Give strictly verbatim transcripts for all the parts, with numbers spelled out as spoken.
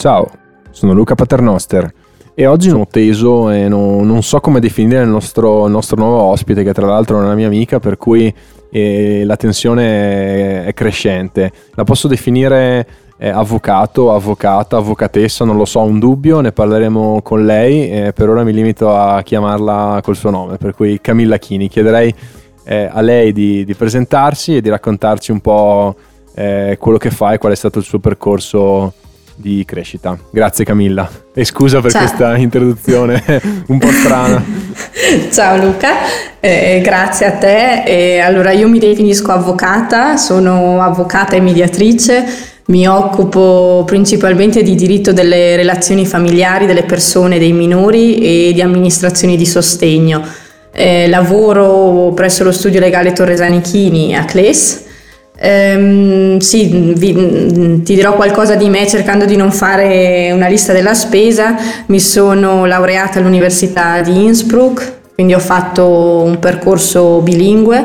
Ciao, sono Luca Paternoster e oggi sono teso e non, non so come definire il nostro, il nostro nuovo ospite, che tra l'altro è una mia amica, per cui eh, la tensione è crescente. La posso definire eh, avvocato, avvocata, avvocatessa, non lo so, un dubbio, ne parleremo con lei. Eh, per ora mi limito a chiamarla col suo nome, per cui Camilla Chini. Chiederei eh, a lei di, di presentarsi e di raccontarci un po' eh, quello che fa e qual è stato il suo percorso di crescita. Grazie Camilla e scusa per Ciao. Questa introduzione un po' strana. Ciao Luca, eh, grazie a te. Eh, allora, io mi definisco avvocata, sono avvocata e mediatrice, mi occupo principalmente di diritto delle relazioni familiari, delle persone, dei minori e di amministrazioni di sostegno. Eh, lavoro presso lo studio legale Torre Zanichini a Cles. Um, sì, vi, ti dirò qualcosa di me cercando di non fare una lista della spesa. Mi sono laureata all'Università di Innsbruck, quindi ho fatto un percorso bilingue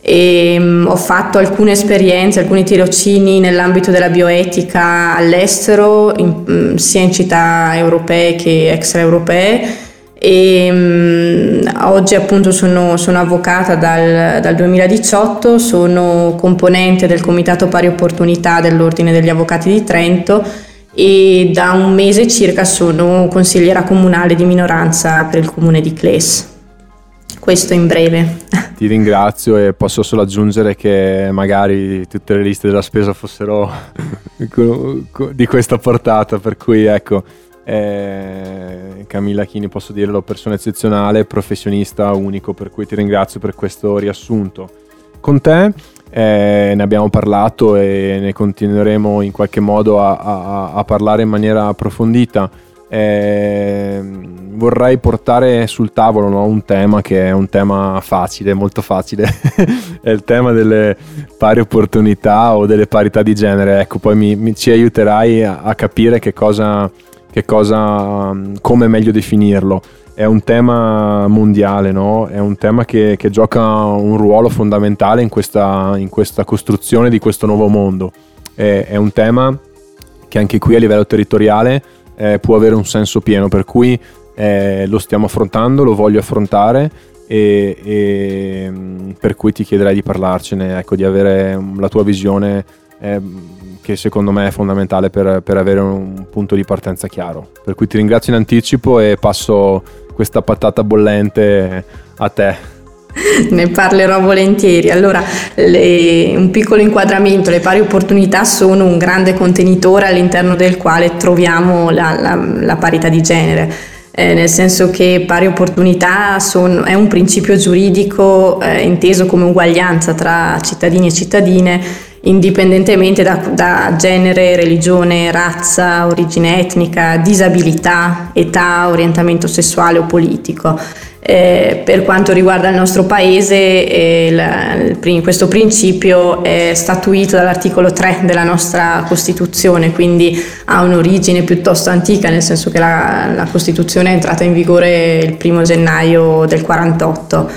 e um, ho fatto alcune esperienze, alcuni tirocini nell'ambito della bioetica all'estero, in, um, sia in città europee che extraeuropee. E, um, oggi appunto sono, sono avvocata dal, dal duemiladiciotto, sono componente del Comitato Pari Opportunità dell'Ordine degli Avvocati di Trento e da un mese circa sono consigliera comunale di minoranza per il comune di Cles. Questo in breve. Ti ringrazio e posso solo aggiungere che magari tutte le liste della spesa fossero di questa portata, per cui ecco... Eh, Camilla Chini, posso dirlo, persona eccezionale, professionista unico, per cui ti ringrazio per questo riassunto. Con te eh, ne abbiamo parlato e ne continueremo in qualche modo a, a, a parlare in maniera approfondita. Eh, vorrei portare sul tavolo no, un tema che è un tema facile, molto facile, è il tema delle pari opportunità o delle parità di genere. Ecco, poi mi, mi, ci aiuterai a, a capire che cosa... Che cosa, come meglio definirlo? È un tema mondiale, no? È un tema che, che gioca un ruolo fondamentale in questa, in questa costruzione di questo nuovo mondo. È, è un tema che anche qui a livello territoriale eh, può avere un senso pieno, per cui eh, lo stiamo affrontando, lo voglio affrontare e, e per cui ti chiederei di parlarcene, ecco, di avere la tua visione eh, che secondo me è fondamentale per, per avere un punto di partenza chiaro. Per cui ti ringrazio in anticipo e passo questa patata bollente a te. Ne parlerò volentieri. Allora, le, un piccolo inquadramento: le pari opportunità sono un grande contenitore all'interno del quale troviamo la, la, la parità di genere. Eh, nel senso che pari opportunità sono, è un principio giuridico eh, inteso come uguaglianza tra cittadini e cittadine, indipendentemente da, da genere, religione, razza, origine etnica, disabilità, età, orientamento sessuale o politico. Eh, per quanto riguarda il nostro paese, eh, la, il, questo principio è statuito dall'articolo tre della nostra Costituzione, quindi ha un'origine piuttosto antica, nel senso che la, la Costituzione è entrata in vigore il primo gennaio del quarantotto.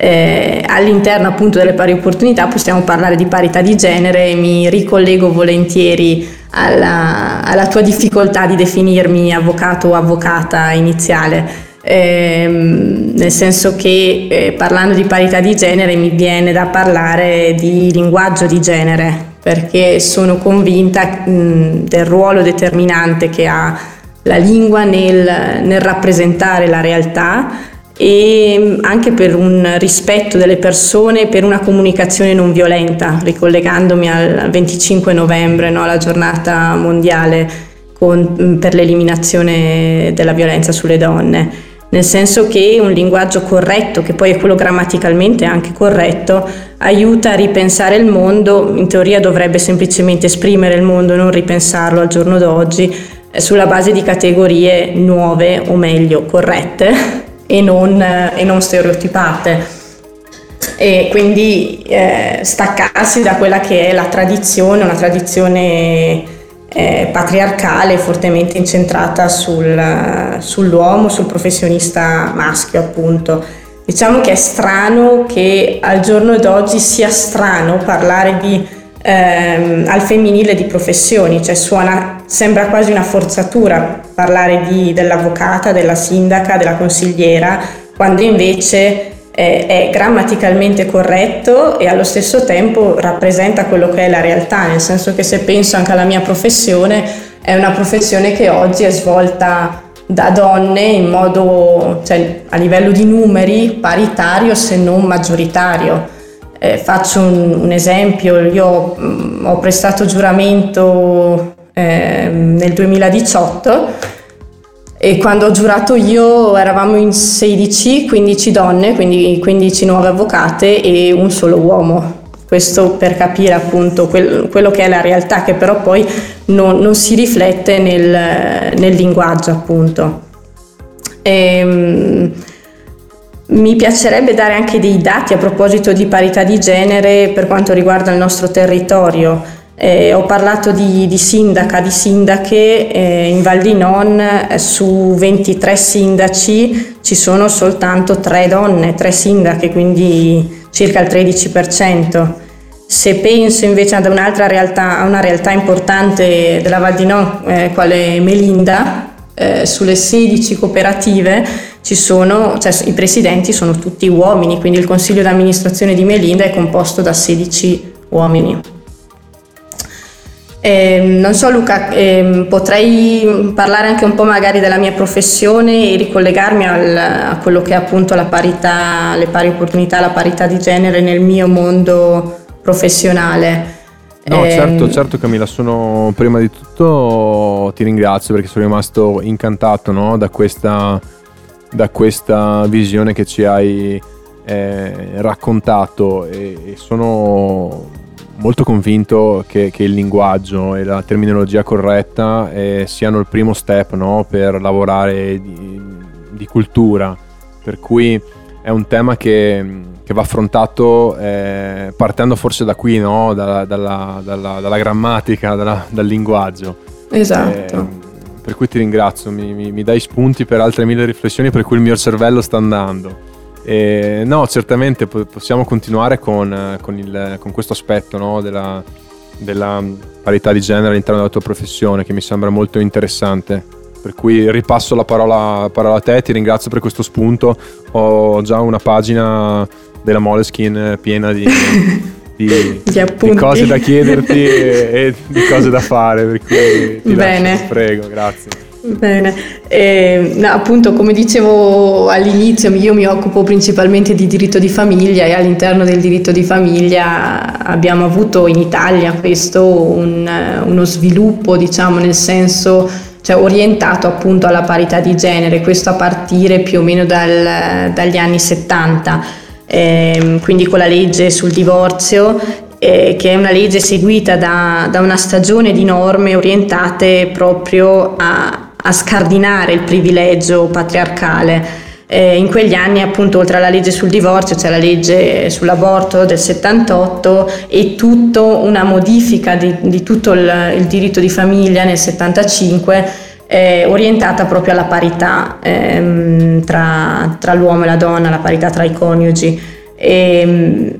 Eh, all'interno appunto delle pari opportunità possiamo parlare di parità di genere. Mi ricollego volentieri alla, alla tua difficoltà di definirmi avvocato o avvocata iniziale, eh, nel senso che eh, parlando di parità di genere mi viene da parlare di linguaggio di genere, perché sono convinta mh, del ruolo determinante che ha la lingua nel, nel rappresentare la realtà e anche per un rispetto delle persone, per una comunicazione non violenta, ricollegandomi al venticinque novembre, no, alla giornata mondiale con, per l'eliminazione della violenza sulle donne, nel senso che un linguaggio corretto, che poi è quello grammaticalmente anche corretto, aiuta a ripensare il mondo. In teoria dovrebbe semplicemente esprimere il mondo, non ripensarlo al giorno d'oggi, sulla base di categorie nuove, o meglio corrette, E non, e non stereotipate, e quindi eh, staccarsi da quella che è la tradizione, una tradizione eh, patriarcale fortemente incentrata sul, sull'uomo, sul professionista maschio appunto. Diciamo che è strano che al giorno d'oggi sia strano parlare di ehm, al femminile di professioni, cioè suona Sembra quasi una forzatura parlare di, dell'avvocata, della sindaca, della consigliera, quando invece è grammaticalmente corretto e allo stesso tempo rappresenta quello che è la realtà, nel senso che se penso anche alla mia professione, è una professione che oggi è svolta da donne in modo, cioè, a livello di numeri, paritario se non maggioritario. Eh, faccio un, un esempio, io mh, ho prestato giuramento eh, nel duemiladiciotto e quando ho giurato io eravamo in sedici quindici donne, quindi quindici nuove avvocate e un solo uomo. Questo per capire appunto quel, quello che è la realtà, che però poi non, non si riflette nel, nel linguaggio, appunto. E, mi piacerebbe dare anche dei dati a proposito di parità di genere per quanto riguarda il nostro territorio. Eh, ho parlato di, di sindaca, di sindache, eh, in Val di Non eh, su ventitré sindaci ci sono soltanto tre donne, tre sindache, quindi circa il tredici per cento. Se penso invece ad un'altra realtà, a una realtà importante della Val di Non, eh, quale Melinda, eh, sulle sedici cooperative ci sono, cioè, i presidenti sono tutti uomini, quindi il consiglio d'amministrazione di Melinda è composto da sedici uomini. Eh, non so Luca, eh, potrei parlare anche un po' magari della mia professione e ricollegarmi al, a quello che è appunto la parità, le pari opportunità, la parità di genere nel mio mondo professionale. No, eh, certo, certo Camilla, sono, prima di tutto ti ringrazio perché sono rimasto incantato, no, da questa, da questa visione che ci hai eh, raccontato e, e sono molto convinto che, che il linguaggio e la terminologia corretta eh, siano il primo step, no, per lavorare di, di cultura, per cui è un tema che, che va affrontato eh, partendo forse da qui, no, dalla, dalla, dalla, dalla grammatica, dalla, dal linguaggio. Esatto. Eh, per cui ti ringrazio, mi, mi, mi dai spunti per altre mille riflessioni per cui il mio cervello sta andando. Eh, no, certamente possiamo continuare con, con, il, con questo aspetto, no, della, della parità di genere all'interno della tua professione, che mi sembra molto interessante, per cui ripasso la parola, parola a te. Ti ringrazio per questo spunto, ho già una pagina della Moleskine piena di, di, di cose da chiederti e, e di cose da fare, per cui ti Bene. Lascio, ti prego, grazie. Bene, eh, no, appunto come dicevo all'inizio, io mi occupo principalmente di diritto di famiglia e all'interno del diritto di famiglia abbiamo avuto in Italia questo un, uno sviluppo, diciamo, nel senso, cioè, orientato appunto alla parità di genere, questo a partire più o meno dal, dagli anni settanta, eh, quindi con la legge sul divorzio, Eh, che è una legge seguita da, da una stagione di norme orientate proprio a, a scardinare il privilegio patriarcale. Eh, in quegli anni, appunto, oltre alla legge sul divorzio c'è la legge sull'aborto del settantotto e tutta una modifica di, di tutto il, il diritto di famiglia nel settantacinque, eh, orientata proprio alla parità ehm, tra, tra l'uomo e la donna, la parità tra i coniugi. E,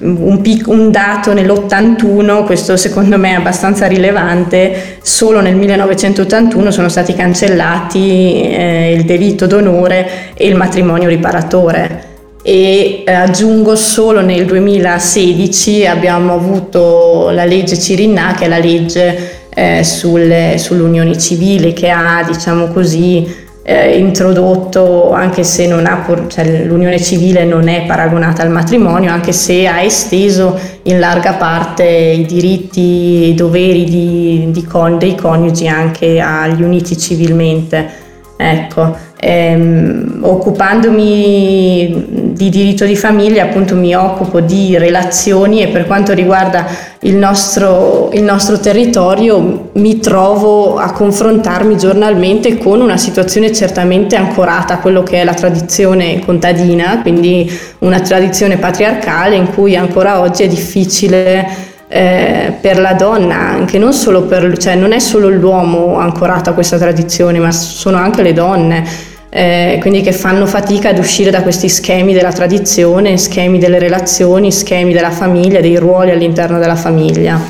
Un, pic- un dato nell'ottantuno, questo secondo me è abbastanza rilevante, solo nel millenovecentottantuno sono stati cancellati eh, il delitto d'onore e il matrimonio riparatore e eh, aggiungo solo nel duemilasedici abbiamo avuto la legge Cirinnà, che è la legge eh, sulle, sull'unione civile, che ha, diciamo così, Eh, introdotto, anche se non ha, cioè, l'unione civile non è paragonata al matrimonio, anche se ha esteso in larga parte i diritti e i doveri di, di con, dei coniugi anche agli uniti civilmente. Ecco, ehm, occupandomi di diritto di famiglia, appunto, mi occupo di relazioni e per quanto riguarda il nostro, il nostro territorio mi trovo a confrontarmi giornalmente con una situazione certamente ancorata a quello che è la tradizione contadina, quindi una tradizione patriarcale in cui ancora oggi è difficile Eh, per la donna, anche non solo per, cioè non è solo l'uomo ancorato a questa tradizione, ma sono anche le donne, eh, quindi che fanno fatica ad uscire da questi schemi della tradizione, schemi delle relazioni, schemi della famiglia, dei ruoli all'interno della famiglia.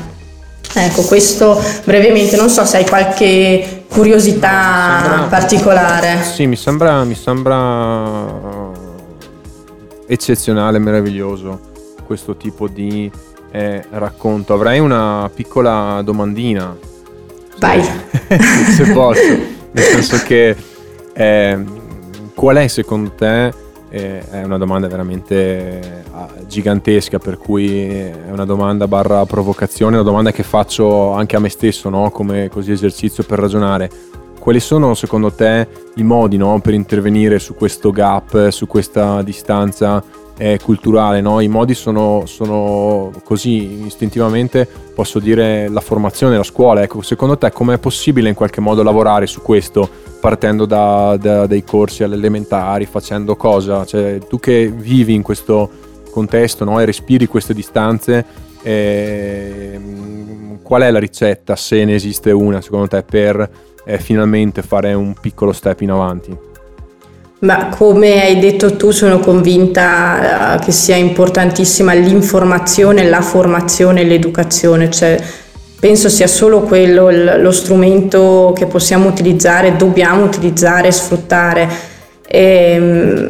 Ecco, questo brevemente, non so se hai qualche curiosità sembra, particolare. Sì, mi sembra, mi sembra eccezionale, meraviglioso questo tipo di eh, racconto. Avrei una piccola domandina. Vai. Se, se posso, nel senso che eh, qual è secondo te, eh, è una domanda veramente gigantesca, per cui è una domanda barra provocazione, una domanda che faccio anche a me stesso, no? Come così esercizio per ragionare. Quali sono secondo te i modi, no? Per intervenire su questo gap, su questa distanza eh, culturale, no? I modi sono, sono così istintivamente, posso dire, la formazione, la scuola. Ecco, secondo te com'è possibile in qualche modo lavorare su questo, partendo da, da dei corsi alle elementari, facendo cosa? Cioè, tu che vivi in questo contesto, no? E respiri queste distanze, eh, qual è la ricetta, se ne esiste una secondo te, per eh, finalmente fare un piccolo step in avanti? Ma come hai detto tu, sono convinta che sia importantissima l'informazione, la formazione e l'educazione, cioè penso sia solo quello lo strumento che possiamo utilizzare, dobbiamo utilizzare, sfruttare. E,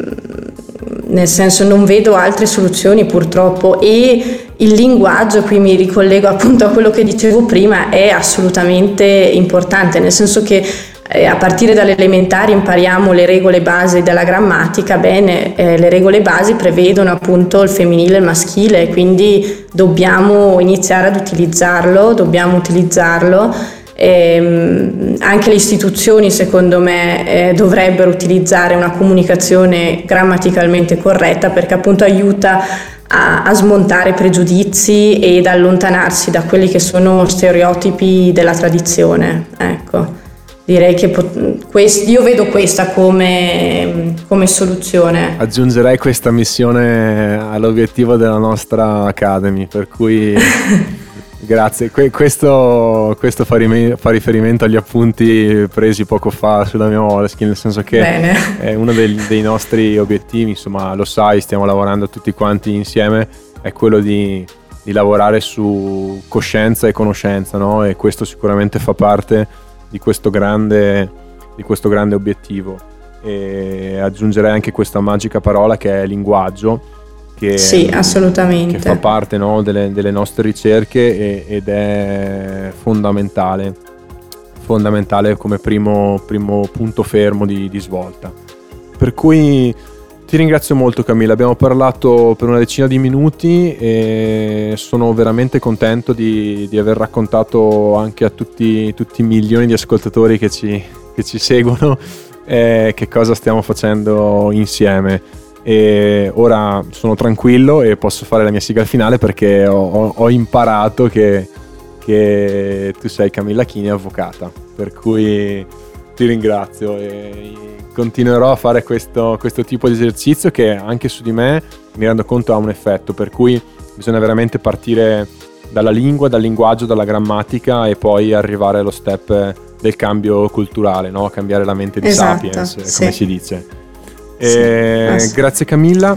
nel senso, non vedo altre soluzioni purtroppo, e il linguaggio, qui mi ricollego appunto a quello che dicevo prima, è assolutamente importante, nel senso che eh, a partire dalle elementari impariamo le regole base della grammatica. Bene, eh, le regole basi prevedono appunto il femminile e il maschile, quindi dobbiamo iniziare ad utilizzarlo, dobbiamo utilizzarlo. Eh, anche le istituzioni, secondo me, eh, dovrebbero utilizzare una comunicazione grammaticalmente corretta, perché appunto aiuta a, a smontare pregiudizi ed allontanarsi da quelli che sono stereotipi della tradizione. Ecco, direi che pot- quest- io vedo questa come, come soluzione. Aggiungerei questa missione all'obiettivo della nostra Academy, per cui... Grazie, que- questo, questo fa, rime- fa riferimento agli appunti presi poco fa sulla mia Moleskine, nel senso che Bene. È uno dei, dei nostri obiettivi, insomma, lo sai, stiamo lavorando tutti quanti insieme, è quello di, di lavorare su coscienza e conoscenza, no? E questo sicuramente fa parte di questo grande, di questo grande obiettivo. E aggiungerei anche questa magica parola che è linguaggio, che, sì, assolutamente, che fa parte, no, delle, delle nostre ricerche, e, ed è fondamentale, fondamentale come primo, primo punto fermo di, di svolta. Per cui ti ringrazio molto, Camilla, abbiamo parlato per una decina di minuti e sono veramente contento di, di aver raccontato anche a tutti, tutti i milioni di ascoltatori che ci, che ci seguono eh, che cosa stiamo facendo insieme. E ora sono tranquillo e posso fare la mia sigla finale, perché ho, ho, ho imparato che, che tu sei Camilla Chini, avvocata, per cui ti ringrazio e continuerò a fare questo, questo tipo di esercizio, che anche su di me mi rendo conto ha un effetto, per cui bisogna veramente partire dalla lingua, dal linguaggio, dalla grammatica, e poi arrivare allo step del cambio culturale, no? Cambiare la mente di esatto, Sapiens, come sì. si dice. Eh, sì, grazie Camilla,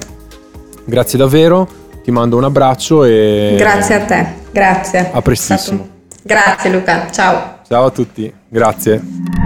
grazie davvero, ti mando un abbraccio e grazie a te, grazie, a prestissimo. Grazie Luca, ciao ciao a tutti, grazie.